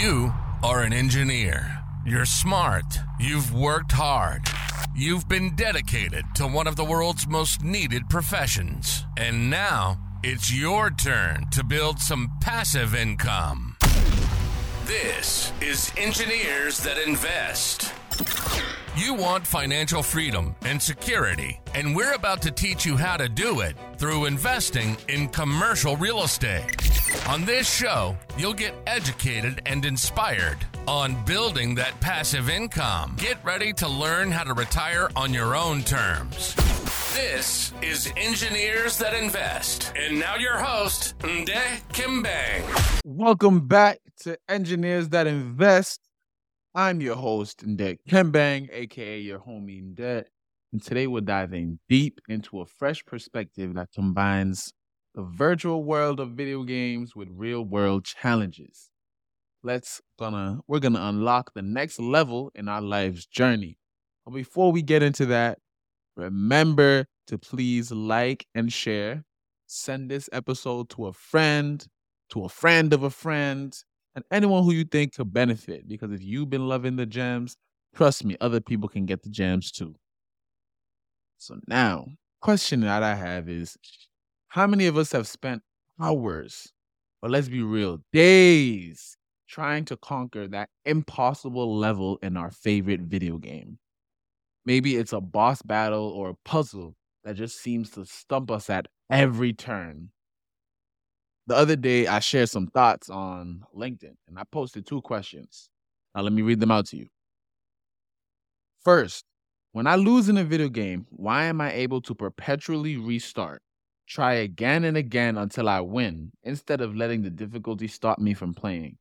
You are an engineer. You're smart. You've worked hard. You've been dedicated to one of the world's most needed professions. And now it's your turn to build some passive income. This is Engineers That Invest. You want financial freedom and security, and we're about to teach you how to do it through investing in commercial real estate. On this show, you'll get educated and inspired on building that passive income. Get ready to learn how to retire on your own terms. This is Engineers That Invest. And now your host, Nde Kimbang. Welcome back to Engineers That Invest. I'm your host, Nde Kimbang, aka your homie Mdeh, and today we're diving deep into a fresh perspective that combines the virtual world of video games with real-world challenges. We're gonna unlock the next level in our life's journey. But before we get into that, remember to please like and share. Send this episode to a friend of a friend, and anyone who you think could benefit, because if you've been loving the gems, trust me, other people can get the gems too. So now, question that I have is, how many of us have spent hours, or let's be real, days, trying to conquer that impossible level in our favorite video game? Maybe it's a boss battle or a puzzle that just seems to stump us at every turn. The other day, I shared some thoughts on LinkedIn, and I posted two questions. Now, let me read them out to you. First, when I lose in a video game, why am I able to perpetually restart, try again and again until I win, instead of letting the difficulty stop me from playing?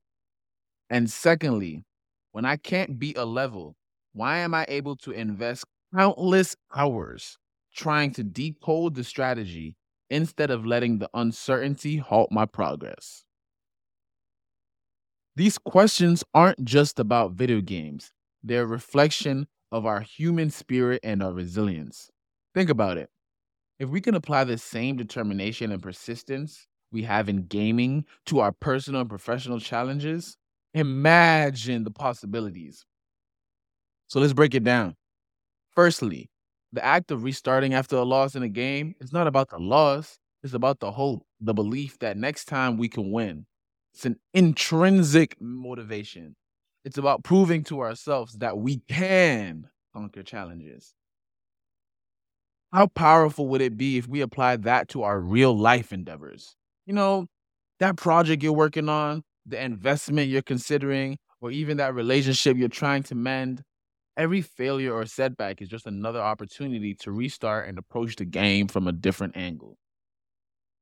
And secondly, when I can't beat a level, why am I able to invest countless hours trying to decode the strategy instead of letting the uncertainty halt my progress? These questions aren't just about video games. They're a reflection of our human spirit and our resilience. Think about it. If we can apply the same determination and persistence we have in gaming to our personal and professional challenges, imagine the possibilities. So let's break it down. Firstly, the act of restarting after a loss in a game is not about the loss. It's about the hope, the belief that next time we can win. It's an intrinsic motivation. It's about proving to ourselves that we can conquer challenges. How powerful would it be if we applied that to our real life endeavors? You know, that project you're working on, the investment you're considering, or even that relationship you're trying to mend. Every failure or setback is just another opportunity to restart and approach the game from a different angle.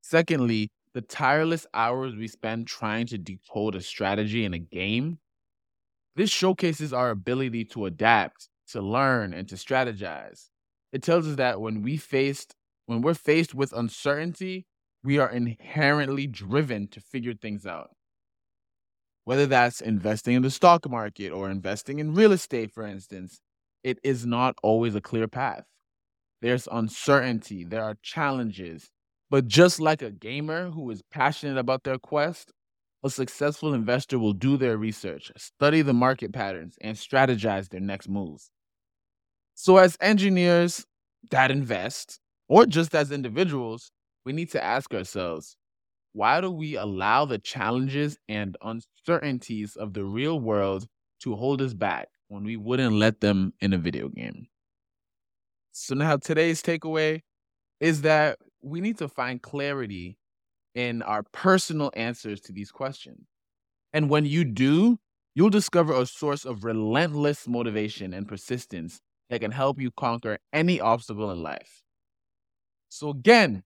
Secondly, the tireless hours we spend trying to decode a strategy in a game. This showcases our ability to adapt, to learn, and to strategize. It tells us that when we're faced with uncertainty, we are inherently driven to figure things out. Whether that's investing in the stock market or investing in real estate, for instance, it is not always a clear path. There's uncertainty, there are challenges, but just like a gamer who is passionate about their quest, a successful investor will do their research, study the market patterns, and strategize their next moves. So as engineers that invest, or just as individuals, we need to ask ourselves, why do we allow the challenges and uncertainties of the real world to hold us back when we wouldn't let them in a video game? So now today's takeaway is that we need to find clarity in our personal answers to these questions. And when you do, you'll discover a source of relentless motivation and persistence that can help you conquer any obstacle in life. So again,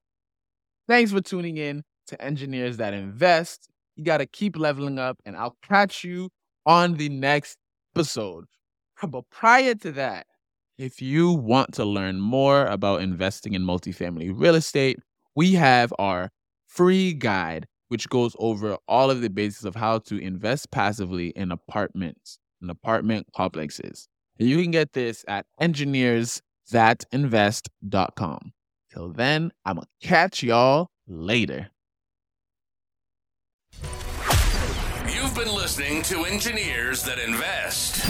thanks for tuning in to Engineers That Invest. You got to keep leveling up, and I'll catch you on the next episode. But prior to that, if you want to learn more about investing in multifamily real estate, we have our free guide, which goes over all of the basics of how to invest passively in apartments and apartment complexes. And you can get this at engineersthatinvest.com. Till then, I'm going to catch y'all later. You've been listening to Engineers That Invest.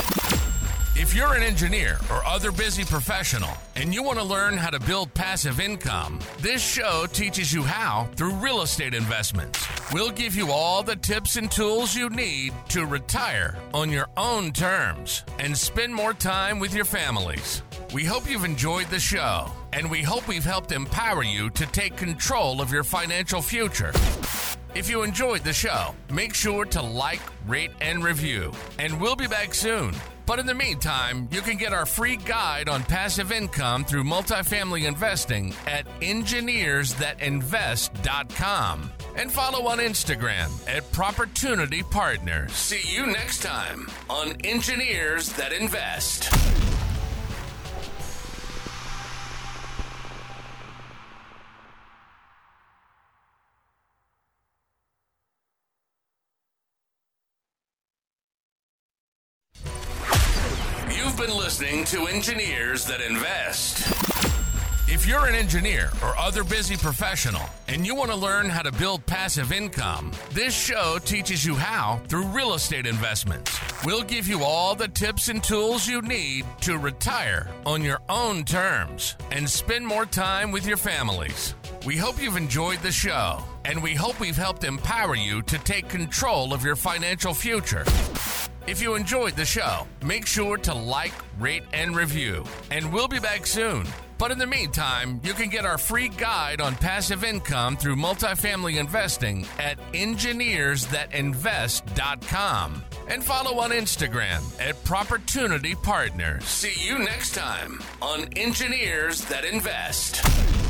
If you're an engineer or other busy professional and you want to learn how to build passive income, this show teaches you how through real estate investments. We'll give you all the tips and tools you need to retire on your own terms and spend more time with your families. We hope you've enjoyed the show, and we hope we've helped empower you to take control of your financial future. If you enjoyed the show, make sure to like, rate, and review. And we'll be back soon. But in the meantime, you can get our free guide on passive income through multifamily investing at engineersthatinvest.com. And follow on Instagram at ProPortunity Partners. See you next time on Engineers That Invest. Been listening to Engineers That Invest. If you're an engineer or other busy professional and you want to learn how to build passive income, this show teaches you how through real estate investments. We'll give you all the tips and tools you need to retire on your own terms and spend more time with your families. We hope you've enjoyed the show, and we hope we've helped empower you to take control of your financial future. If you enjoyed the show, make sure to like, rate, and review. And we'll be back soon. But in the meantime, you can get our free guide on passive income through multifamily investing at engineersthatinvest.com. And follow on Instagram at ProPortunity Partners. See you next time on Engineers That Invest.